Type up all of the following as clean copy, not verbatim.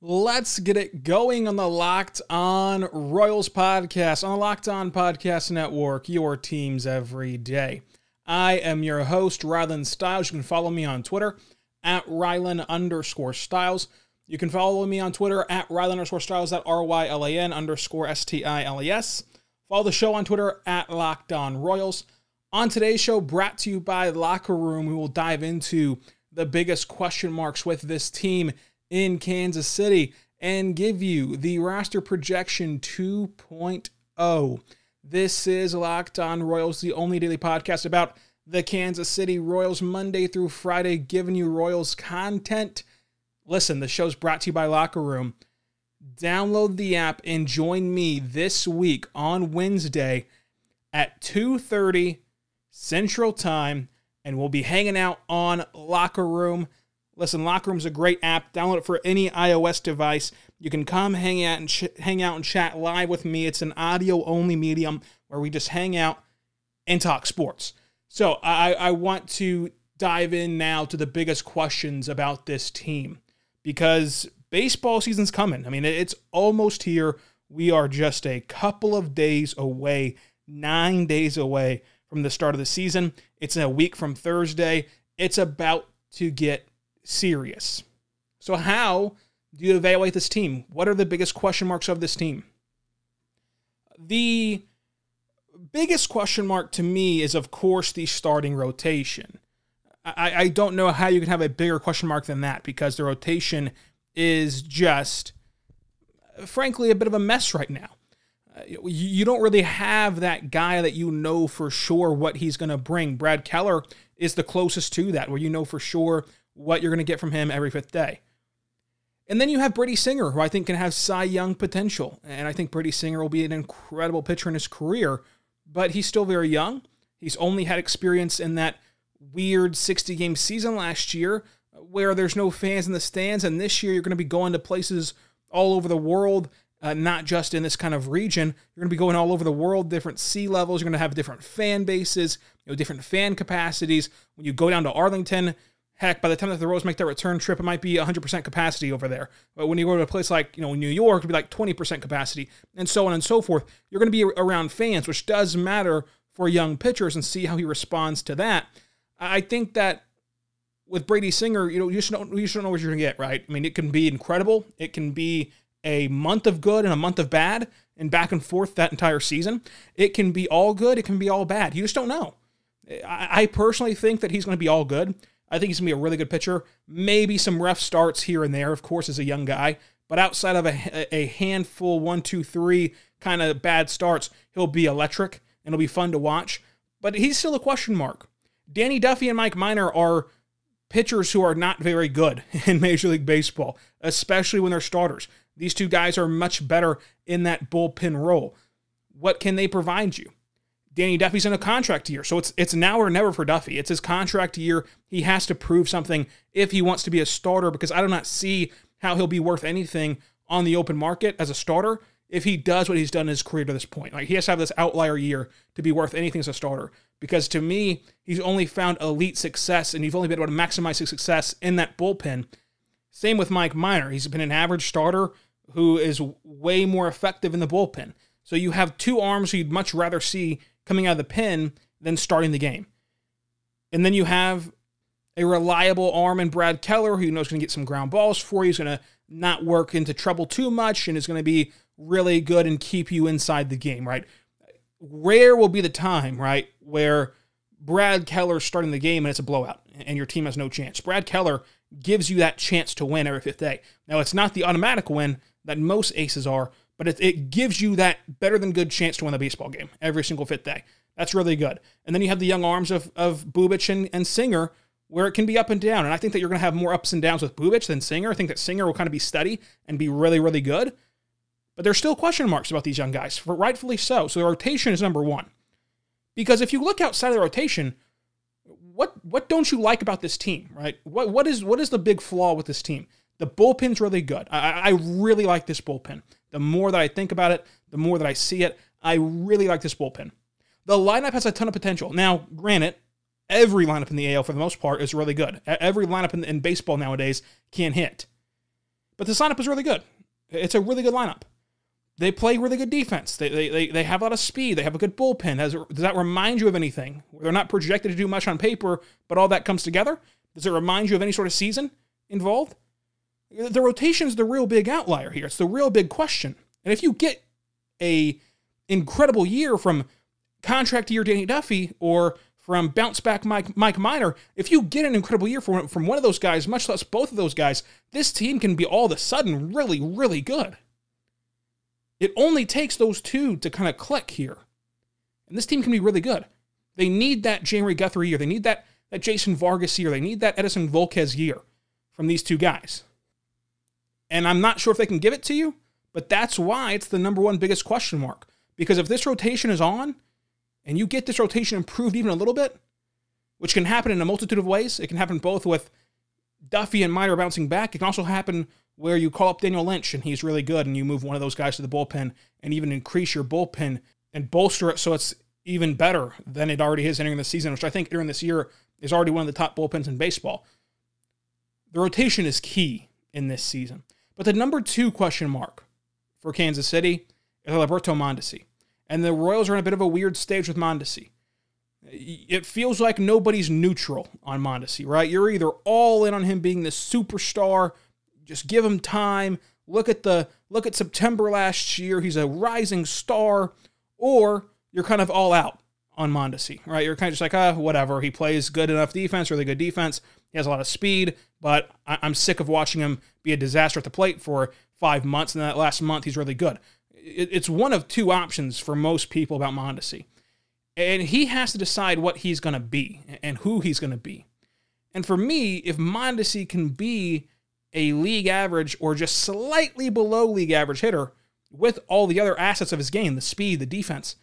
Let's get it going on the Locked On Royals podcast, on the Locked On Podcast Network, your teams every day. I am your host, Rylan Stiles. You can follow me on Twitter at Rylan_Stiles. You can follow me on Twitter at Rylan_Stiles, at RYLAN_STILES. Follow the show on Twitter at Locked On Royals. On today's show, brought to you by Locker Room, we will dive into the biggest question marks with this team in Kansas City and give you the roster projection 2.0. This is Locked On Royals, the only daily podcast about the Kansas City Royals, Monday through Friday, giving you Royals content. Listen, the show's brought to you by Locker Room. Download the app and join me this week on Wednesday at 2:30 Central Time, and we'll be hanging out on Locker Room. Listen, Locker Room's a great app. Download it for any iOS device. You can come hang out and chat live with me. It's an audio-only medium where we just hang out and talk sports. So I want to dive in now to the biggest questions about this team, because baseball season's coming. I mean, it's almost here. We are just a couple of days away, 9 days away from the start of the season. It's in a week from Thursday. It's about to get serious. So how do you evaluate this team? What are the biggest question marks of this team? The biggest question mark to me is, of course, the starting rotation. I don't know how you can have a bigger question mark than that, because the rotation is just, frankly, a bit of a mess right now. You don't really have that guy that you know for sure what he's going to bring. Brad Keller is the closest to that, where you know for sure what you're going to get from him every fifth day. And then you have Brady Singer, who I think can have Cy Young potential. And I think Brady Singer will be an incredible pitcher in his career, but he's still very young. He's only had experience in that weird 60-game season last year where there's no fans in the stands, and this year you're going to be going to places all over the world, not just in this kind of region. You're going to be going all over the world, different sea levels. You're going to have different fan bases, different fan capacities. When you go down to Arlington, heck, by the time that the Royals make their return trip, it might be 100% capacity over there. But when you go to a place like New York, it'll be like 20% capacity, and so on and so forth. You're going to be around fans, which does matter for young pitchers, and see how he responds to that. I think that with Brady Singer, you just don't know what you're going to get, right? I mean, it can be incredible. It can be a month of good and a month of bad, and back and forth that entire season. It can be all good. It can be all bad. You just don't know. I personally think that he's going to be all good. I think he's going to be a really good pitcher. Maybe some rough starts here and there, of course, as a young guy. But outside of a handful, 1, 2, 3 kind of bad starts, he'll be electric, and it'll be fun to watch. But he's still a question mark. Danny Duffy and Mike Minor are pitchers who are not very good in Major League Baseball, especially when they're starters. These two guys are much better in that bullpen role. What can they provide you? Danny Duffy's in a contract year, so it's now or never for Duffy. It's his contract year. He has to prove something if he wants to be a starter, because I do not see how he'll be worth anything on the open market as a starter if he does what he's done in his career to this point. Like, he has to have this outlier year to be worth anything as a starter, because to me, he's only found elite success, and he's only been able to maximize his success in that bullpen. Same with Mike Minor. He's been an average starter who is way more effective in the bullpen. So you have two arms who you'd much rather see coming out of the pen than starting the game. And then you have a reliable arm in Brad Keller, who you know is going to get some ground balls for you. He's going to not work into trouble too much, and is going to be really good and keep you inside the game, right? Rare will be the time, right, where Brad Keller's starting the game and it's a blowout and your team has no chance. Brad Keller gives you that chance to win every fifth day. Now, it's not the automatic win that most aces are, but it gives you that better than good chance to win the baseball game every single fifth day. That's really good. And then you have the young arms of Bubic and Singer, where it can be up and down. And I think that you're going to have more ups and downs with Bubic than Singer. I think that Singer will kind of be steady and be really, really good. But there's still question marks about these young guys, rightfully so. So the rotation is number one. Because if you look outside of the rotation, what don't you like about this team, right? What is the big flaw with this team? The bullpen's really good. I really like this bullpen. The more that I think about it, the more that I see it, I really like this bullpen. The lineup has a ton of potential. Now, granted, every lineup in the AL for the most part is really good. Every lineup in baseball nowadays can hit. But this lineup is really good. It's a really good lineup. They play really good defense. They have a lot of speed. They have a good bullpen. Does that remind you of anything? They're not projected to do much on paper, but all that comes together. Does it remind you of any sort of season involved? The rotation's the real big outlier here. It's the real big question. And if you get a incredible year from contract year Danny Duffy or from bounce back Mike Minor, if you get an incredible year from one of those guys, much less both of those guys, this team can be all of a sudden really, really good. It only takes those two to kind of click here. And this team can be really good. They need that Jeremy Guthrie year. They need that Jason Vargas year. They need that Edison Volquez year from these two guys. And I'm not sure if they can give it to you, but that's why it's the number one biggest question mark. Because if this rotation is on, and you get this rotation improved even a little bit, which can happen in a multitude of ways. It can happen both with Duffy and Minor bouncing back. It can also happen where you call up Daniel Lynch and he's really good and you move one of those guys to the bullpen and even increase your bullpen and bolster it so it's even better than it already is entering the season, which I think during this year is already one of the top bullpens in baseball. The rotation is key in this season. But the number two question mark for Kansas City is Alberto Mondesi. And the Royals are in a bit of a weird stage with Mondesi. It feels like nobody's neutral on Mondesi, right? You're either all in on him being the superstar, just give him time, look at September last year, he's a rising star, or you're kind of all out on Mondesi, right? You're kind of just like, whatever, he plays good enough defense, really good defense, he has a lot of speed, but I'm sick of watching him be a disaster at the plate for 5 months, and then that last month he's really good. It's one of two options for most people about Mondesi. And he has to decide what he's going to be and who he's going to be. And for me, if Mondesi can be a league average or just slightly below league average hitter with all the other assets of his game, the speed, the defense,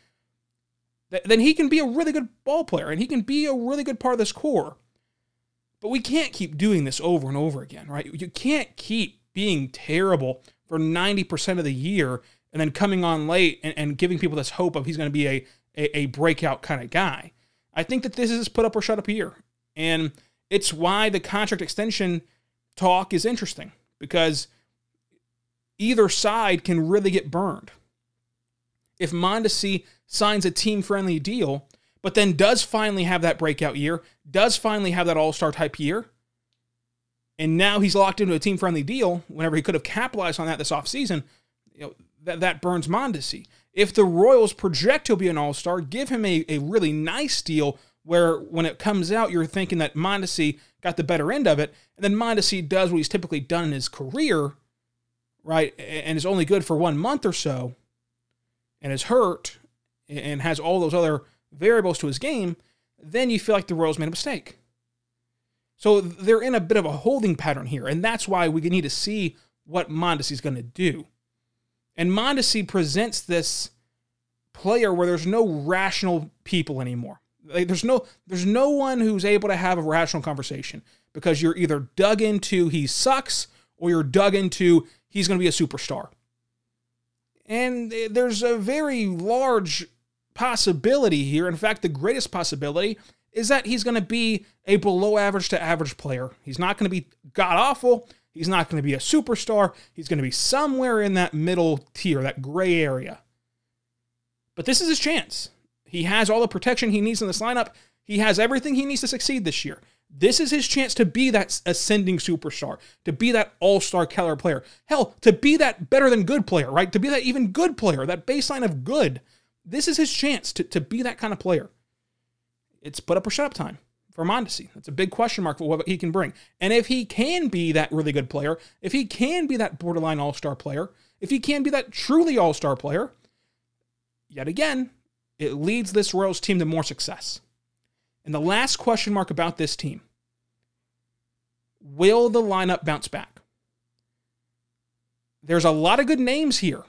then he can be a really good ball player and he can be a really good part of this core. But we can't keep doing this over and over again, right? You can't keep being terrible for 90% of the year and then coming on late and giving people this hope of he's going to be a breakout kind of guy. I think that this is put up or shut up year. And it's why the contract extension talk is interesting, because either side can really get burned. If Mondesi signs a team-friendly deal, but then does finally have that breakout year, does finally have that all-star type year, and now he's locked into a team-friendly deal whenever he could have capitalized on that this offseason, that burns Mondesi. If the Royals project he'll be an all-star, give him a really nice deal where when it comes out, you're thinking that Mondesi got the better end of it, and then Mondesi does what he's typically done in his career, right, and is only good for 1 month or so, and is hurt, and has all those other variables to his game, then you feel like the Royals made a mistake. So they're in a bit of a holding pattern here, and that's why we need to see what Mondesi's going to do. And Mondesi presents this player where there's no rational people anymore. Like, there's no one who's able to have a rational conversation, because you're either dug into he sucks or you're dug into he's going to be a superstar. And there's a very large possibility here. In fact, the greatest possibility is that he's going to be a below average to average player. He's not going to be god-awful. He's not going to be a superstar. He's going to be somewhere in that middle tier, that gray area. But this is his chance. He has all the protection he needs in this lineup. He has everything he needs to succeed this year. This is his chance to be that ascending superstar, to be that all-star caliber player. Hell, to be that better than good player, right? To be that even good player, that baseline of good. This is his chance to be that kind of player. It's put up or shut up time for Mondesi. That's a big question mark for what he can bring. And if he can be that really good player, if he can be that borderline all-star player, if he can be that truly all-star player, yet again, it leads this Royals team to more success. And the last question mark about this team, will the lineup bounce back? There's a lot of good names here.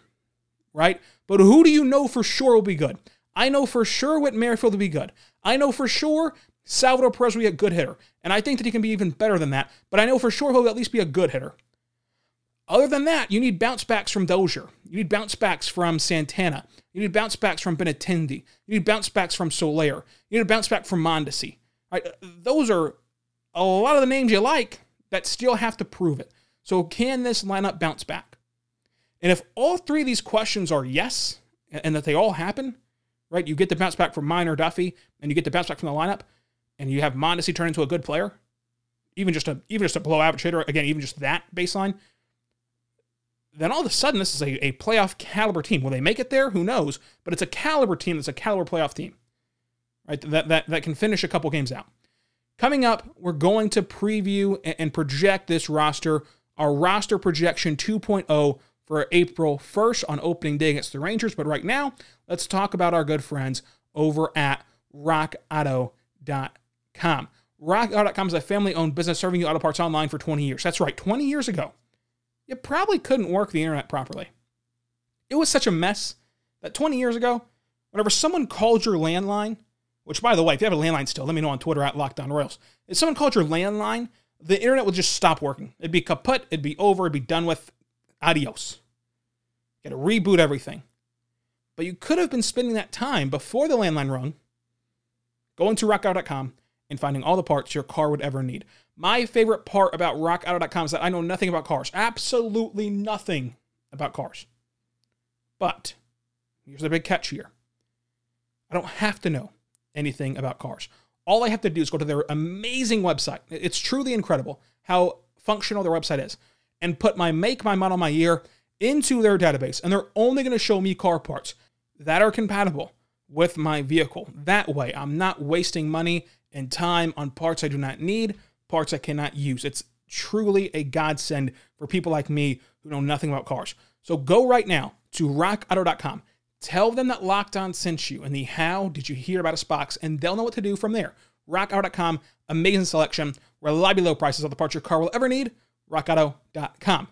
right? But who do you know for sure will be good? I know for sure Whit Merrifield will be good. I know for sure Salvador Perez will be a good hitter. And I think that he can be even better than that. But I know for sure he'll at least be a good hitter. Other than that, you need bounce backs from Dozier. You need bounce backs from Santana. You need bounce backs from Benintendi. You need bounce backs from Soler. You need a bounce back from Mondesi. Right? Those are a lot of the names you like that still have to prove it. So can this lineup bounce back? And if all three of these questions are yes, and that they all happen, right? You get the bounce back from Minor, Duffy, and you get the bounce back from the lineup, and you have Mondesi turn into a good player, even just a below average hitter, again, even just that baseline, then all of a sudden this is a playoff caliber team. Will they make it there? Who knows? But it's a caliber team that's a caliber playoff team, right? That can finish a couple games out. Coming up, we're going to preview and project this roster, our roster projection 2.0 for April 1st on opening day against the Rangers. But right now, let's talk about our good friends over at RockAuto.com. RockAuto.com is a family-owned business serving you auto parts online for 20 years. That's right, 20 years ago. You probably couldn't work the internet properly. It was such a mess that 20 years ago, whenever someone called your landline, which, by the way, if you have a landline still, let me know on Twitter at Locked On Royals. If someone called your landline, the internet would just stop working. It'd be kaput, it'd be over, it'd be done with. Adios. You got to reboot everything. But you could have been spending that time before the landline rung, going to rockauto.com and finding all the parts your car would ever need. My favorite part about rockauto.com is that I know nothing about cars. Absolutely nothing about cars. But here's the big catch here. I don't have to know anything about cars. All I have to do is go to their amazing website. It's truly incredible how functional their website is. And put my make, my model, my year into their database. And they're only going to show me car parts that are compatible with my vehicle. That way, I'm not wasting money and time on parts I do not need, parts I cannot use. It's truly a godsend for people like me who know nothing about cars. So go right now to rockauto.com. Tell them that Locked On sent you and the How Did You Hear About Us box, and they'll know what to do from there. rockauto.com, amazing selection, reliably low prices of the parts your car will ever need. RockAuto.com.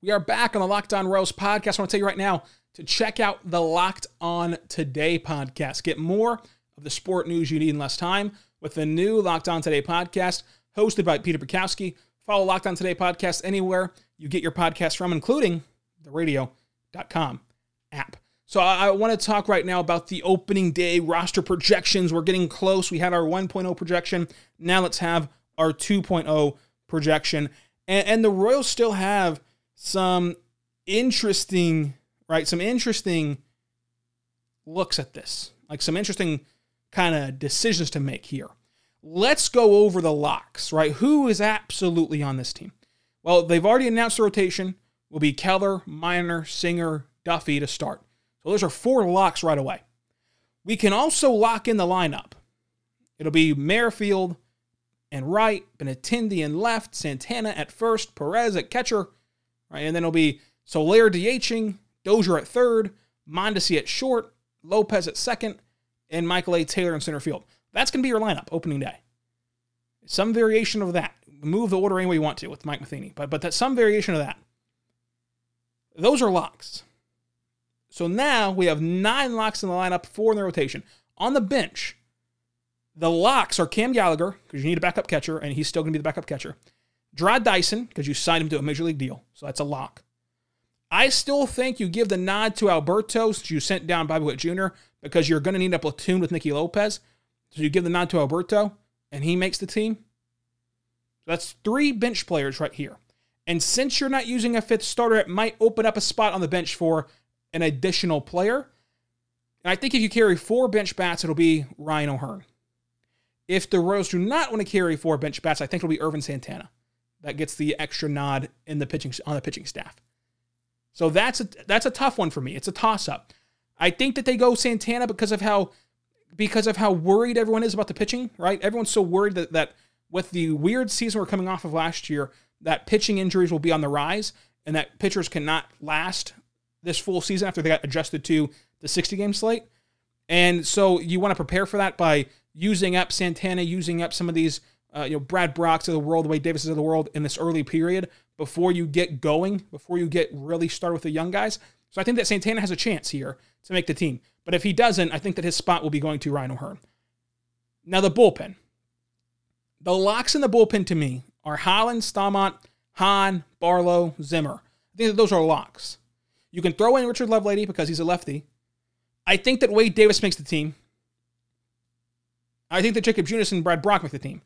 We are back on the Locked On Royals podcast. I want to tell you right now to check out the Locked On Today podcast. Get more of the sport news you need in less time with the new Locked On Today podcast hosted by Peter Bukowski. Follow Locked On Today podcast anywhere you get your podcast from, including the radio.com app. So I want to talk right now about the opening day roster projections. We're getting close. We had our 1.0 projection. Now let's have our 2.0 projection. And the Royals still have some interesting looks at this, like some interesting kind of decisions to make here. Let's go over the locks, right? Who is absolutely on this team? Well, they've already announced the rotation will be Keller, Minor, Singer, Duffy to start. So those are four locks right away. We can also lock in the lineup. It'll be Merrifield and right, Benintendi and left, Santana at first, Perez at catcher, right? And then it'll be Soler DHing, Dozier at third, Mondesi at short, Lopez at second, and Michael A. Taylor in center field. That's going to be your lineup opening day. Some variation of that. Move the order any way you want to with Mike Matheny, but that's some variation of that. Those are locks. So now we have 9 locks in the lineup, 4 in the rotation. On the bench, the locks are Cam Gallagher, because you need a backup catcher, and he's still going to be the backup catcher. Dry Dyson, because you signed him to a major league deal, so that's a lock. I still think you give the nod to Alberto, since you sent down Bobby Witt Jr., because you're going to need a platoon with Nicky Lopez. So you give the nod to Alberto, and he makes the team. So that's 3 bench players right here. And since you're not using a 5th starter, it might open up a spot on the bench for an additional player. And I think if you carry 4 bench bats, it'll be Ryan O'Hearn. If the Royals do not want to carry 4 bench bats, I think it'll be Ervin Santana. That gets the extra nod in the pitching on the pitching staff. So that's a tough one for me. It's a toss-up. I think that they go Santana because of how worried everyone is about the pitching, right? Everyone's so worried that with the weird season we're coming off of last year, that pitching injuries will be on the rise and that pitchers cannot last this full season after they got adjusted to the 60-game slate. And so you want to prepare for that by using up Santana, using up some of these Brad Brocks of the world, Wade Davis of the world in this early period before you get going, before you get really started with the young guys. So I think that Santana has a chance here to make the team. But if he doesn't, I think that his spot will be going to Ryan O'Hearn. Now the bullpen. The locks in the bullpen to me are Holland, Staumont, Hahn, Barlow, Zimmer. I think that those are locks. You can throw in Richard Lovelady because he's a lefty. I think that Wade Davis makes the team. I think that Jacob Junis and Brad Brock make the team.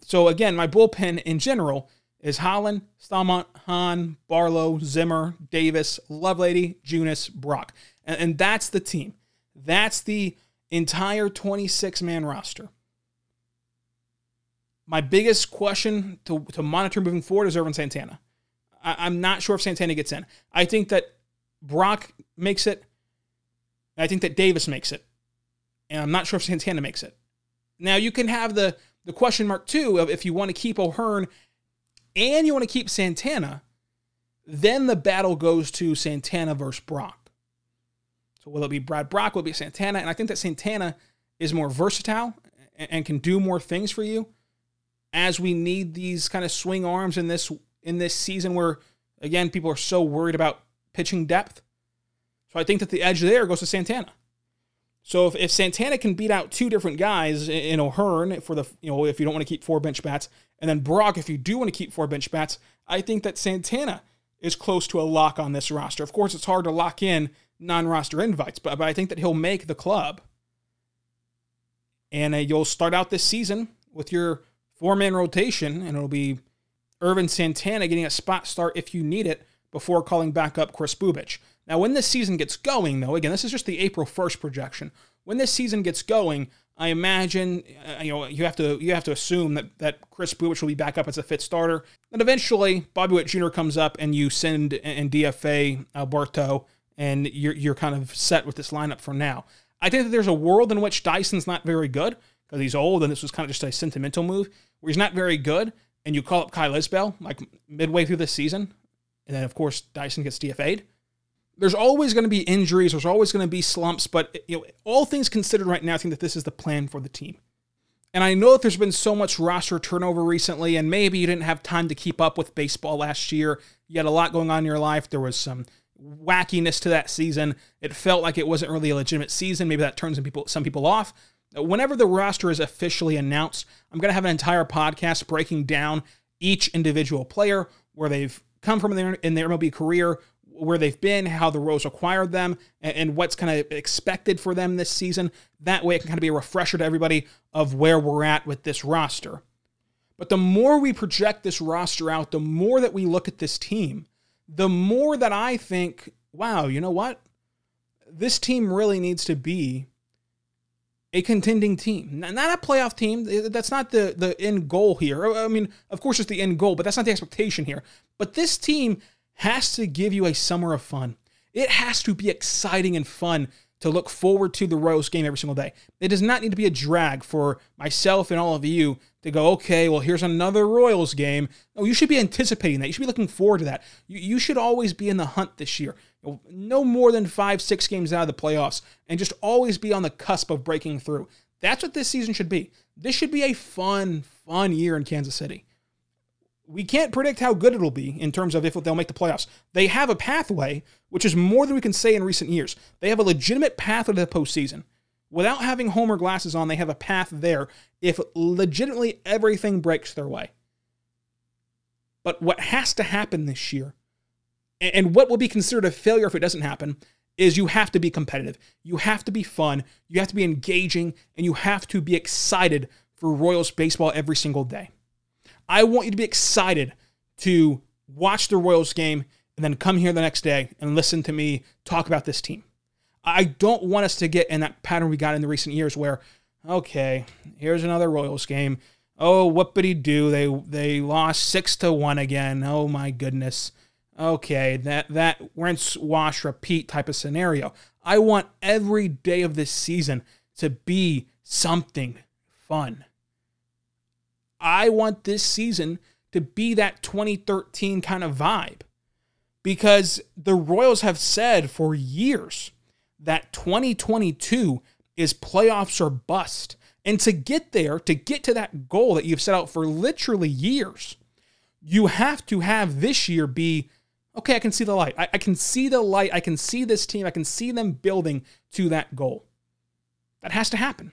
So again, my bullpen in general is Holland, Staumont, Hahn, Barlow, Zimmer, Davis, Lovelady, Junis, Brock. And that's the team. That's the entire 26-man roster. My biggest question to monitor moving forward is Ervin Santana. I'm not sure if Santana gets in. I think that Brock makes it. I think that Davis makes it. And I'm not sure if Santana makes it. Now, you can have the question mark, too, of if you want to keep O'Hearn and you want to keep Santana, then the battle goes to Santana versus Brock. So will it be Brad Brock? Will it be Santana? And I think that Santana is more versatile and can do more things for you, as we need these kind of swing arms in this season where, again, people are so worried about pitching depth. So I think that the edge there goes to Santana. So if Santana can beat out two different guys in O'Hearn for the, if you don't want to keep four bench bats, and then Brock, if you do want to keep four bench bats, I think that Santana is close to a lock on this roster. Of course, it's hard to lock in non-roster invites, but I think that he'll make the club. And you'll start out this season with your four-man rotation, and it'll be Ervin Santana getting a spot start if you need it before calling back up Kris Bubic. Now, when this season gets going, though, again, this is just the April 1st projection. When this season gets going, I imagine you have to assume that Kris Bubic will be back up as a fit starter. And eventually, Bobby Witt Jr. comes up, and you send and DFA Alberto, and you're kind of set with this lineup for now. I think that there's a world in which Dyson's not very good, because he's old, and this was kind of just a sentimental move, where he's not very good, and you call up Kyle Isbell, like midway through this season, and then, of course, Dyson gets DFA'd. There's always going to be injuries, there's always going to be slumps, but all things considered right now, I think that this is the plan for the team. And I know that there's been so much roster turnover recently, and maybe you didn't have time to keep up with baseball last year. You had a lot going on in your life. There was some wackiness to that season. It felt like it wasn't really a legitimate season. Maybe that turns some people off. Whenever the roster is officially announced, I'm going to have an entire podcast breaking down each individual player, where they've come from in their MLB career, where they've been, how the roles acquired them, and what's kind of expected for them this season. That way it can kind of be a refresher to everybody of where we're at with this roster. But the more we project this roster out, the more that we look at this team, the more that I think, wow, you know what? This team really needs to be a contending team, not a playoff team. That's not the end goal here. I mean, of course, it's the end goal, but that's not the expectation here. But this team has to give you a summer of fun. It has to be exciting and fun to look forward to the Royals game every single day. It does not need to be a drag for myself and all of you to go, okay, well, here's another Royals game. No, you should be anticipating that. You should be looking forward to that. You should always be in the hunt this year. No more than 5-6 games out of the playoffs, and just always be on the cusp of breaking through. That's what this season should be. This should be a fun, fun year in Kansas City. We can't predict how good it'll be in terms of if they'll make the playoffs. They have a pathway, which is more than we can say in recent years. They have a legitimate pathway to the postseason. Without having homer glasses on, they have a path there if legitimately everything breaks their way. But what has to happen this year, and what will be considered a failure if it doesn't happen, is you have to be competitive. You have to be fun. You have to be engaging. And you have to be excited for Royals baseball every single day. I want you to be excited to watch the Royals game and then come here the next day and listen to me talk about this team. I don't want us to get in that pattern we got in the recent years where, okay, here's another Royals game. Oh, whoopity-doo, they lost 6-1 again. Oh, my goodness. Okay, that rinse, wash, repeat type of scenario. I want every day of this season to be something fun. I want this season to be that 2013 kind of vibe, because the Royals have said for years that 2022 is playoffs or bust. And to get there, to get to that goal that you've set out for literally years, you have to have this year be, okay, I can see the light. I can see the light. I can see this team. I can see them building to that goal. That has to happen.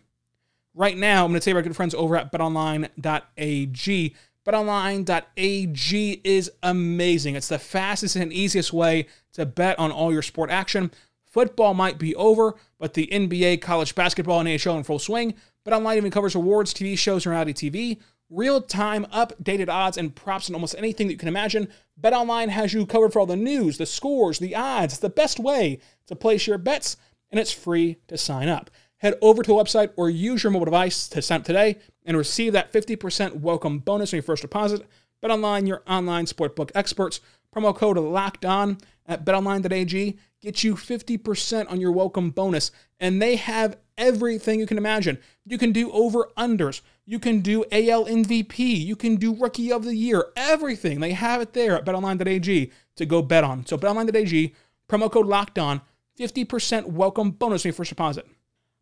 Right now, I'm going to tell you about our good friends over at betonline.ag. BetOnline.ag is amazing. It's the fastest and easiest way to bet on all your sport action. Football might be over, but the NBA, college basketball, and NHL are in full swing. BetOnline even covers awards, TV shows, and reality TV, real-time updated odds and props, and almost anything that you can imagine. BetOnline has you covered for all the news, the scores, the odds. It's the best way to place your bets, and it's free to sign up. Head over to the website or use your mobile device to sign up today and receive that 50% welcome bonus on your first deposit. BetOnline, your online sportbook experts. Promo code LOCKEDON at betonline.ag gets you 50% on your welcome bonus. And they have everything you can imagine. You can do over-unders. You can do AL MVP. You can do Rookie of the Year. Everything. They have it there at betonline.ag to go bet on. So betonline.ag, promo code LOCKEDON, 50% welcome bonus on your first deposit.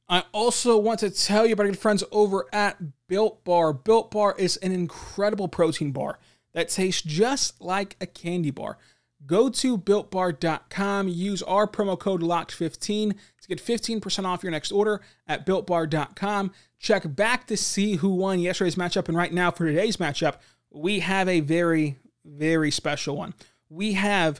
I also want to tell you about our good friends over at Built Bar. Built Bar is an incredible protein bar that tastes just like a candy bar. Go to BuiltBar.com. Use our promo code LOCKED15 to get 15% off your next order at BuiltBar.com. Check back to see who won yesterday's matchup. And right now for today's matchup, we have a very, very special one. We have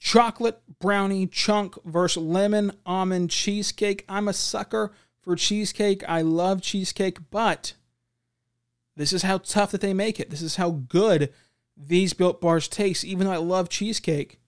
chocolate brownie chunk versus lemon almond cheesecake. I'm a sucker for cheesecake. I love cheesecake, but this is how tough that they make it. This is how good these Built Bars taste. Even though I love cheesecake,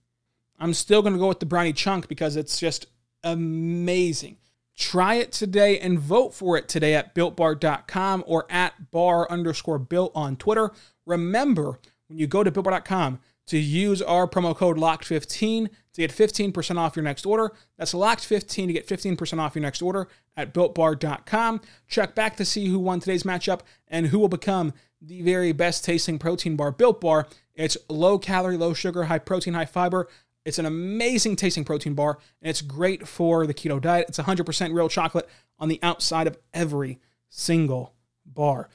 I'm still going to go with the brownie chunk because it's just amazing. Try it today and vote for it today at BuiltBar.com or at bar_built on Twitter. Remember, when you go to BuiltBar.com, to use our promo code LOCKED15 to get 15% off your next order. That's LOCKED15 to get 15% off your next order at BuiltBar.com. Check back to see who won today's matchup and who will become the very best tasting protein bar, Built Bar. It's low calorie, low sugar, high protein, high fiber. It's an amazing tasting protein bar, and it's great for the keto diet. It's 100% real chocolate on the outside of every single bar.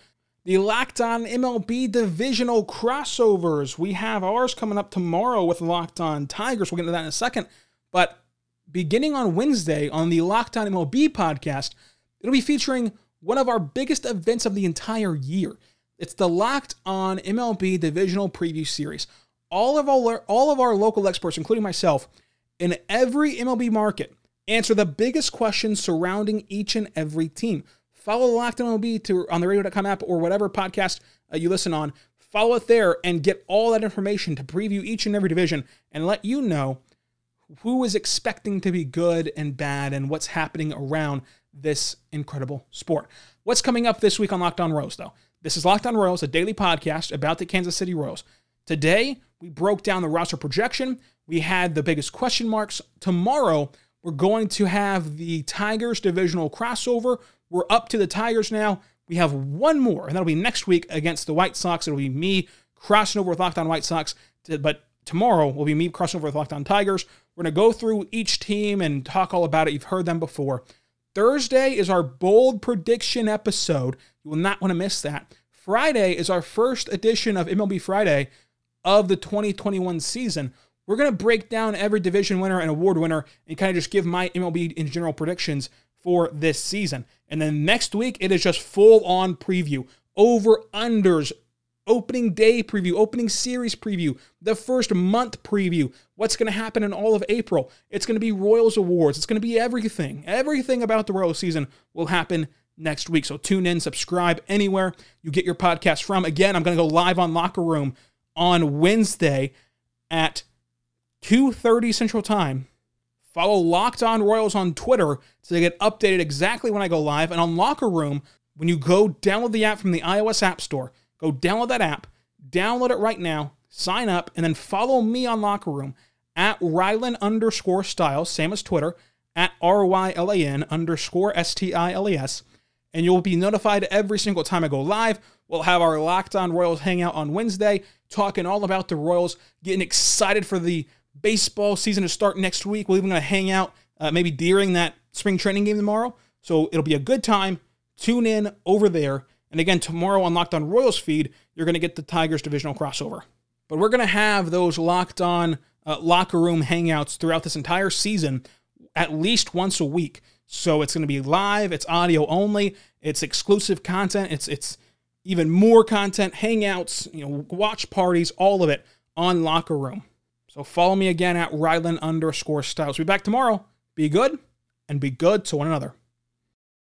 The Locked On MLB divisional crossovers. We have ours coming up tomorrow with Locked On Tigers. We'll get into that in a second. But beginning on Wednesday on the Locked On MLB podcast, it'll be featuring one of our biggest events of the entire year. It's the Locked On MLB divisional preview series. All of our local experts, including myself, in every MLB market, answer the biggest questions surrounding each and every team. Follow Locked On MLB on the radio.com app or whatever podcast you listen on. Follow it there and get all that information to preview each and every division and let you know who is expecting to be good and bad and what's happening around this incredible sport. What's coming up this week on Locked On Royals, though? This is Locked On Royals, a daily podcast about the Kansas City Royals. Today, we broke down the roster projection. We had the biggest question marks. Tomorrow, we're going to have the Tigers divisional crossover. We're up to the Tigers now. We have one more, and that'll be next week against the White Sox. It'll be me crossing over with Locked On White Sox, but tomorrow will be me crossing over with Locked On Tigers. We're going to go through each team and talk all about it. You've heard them before. Thursday is our bold prediction episode. You will not want to miss that. Friday is our first edition of MLB Friday of the 2021 season. We're going to break down every division winner and award winner and kind of just give my MLB in general predictions for this season. And then next week, it is just full-on preview. Over-unders, opening day preview, opening series preview, the first month preview, what's going to happen in all of April. It's going to be Royals awards. It's going to be everything. Everything about the Royals season will happen next week. So tune in, subscribe anywhere you get your podcast from. Again, I'm going to go live on Locker Room on Wednesday at 2:30 Central Time. Follow Locked On Royals on Twitter so they get updated exactly when I go live. And on Locker Room, when you go download the app from the iOS App Store, go download that app, download it right now, sign up, and then follow me on Locker Room at Rylan_Stiles, same as Twitter, at RYLAN_STILES. And you'll be notified every single time I go live. We'll have our Locked On Royals hangout on Wednesday, talking all about the Royals, getting excited for the baseball season to start next week. We're even going to hang out maybe during that spring training game tomorrow. So it'll be a good time. Tune in over there. And again, tomorrow on Locked On Royals feed, you're going to get the Tigers divisional crossover. But we're going to have those Locked On locker room hangouts throughout this entire season at least once a week. So it's going to be live, it's audio only, it's exclusive content, it's even more content, hangouts, watch parties, all of it on Locker Room. So follow me again at Rylan_Stiles. We'll be back tomorrow. Be good and be good to one another.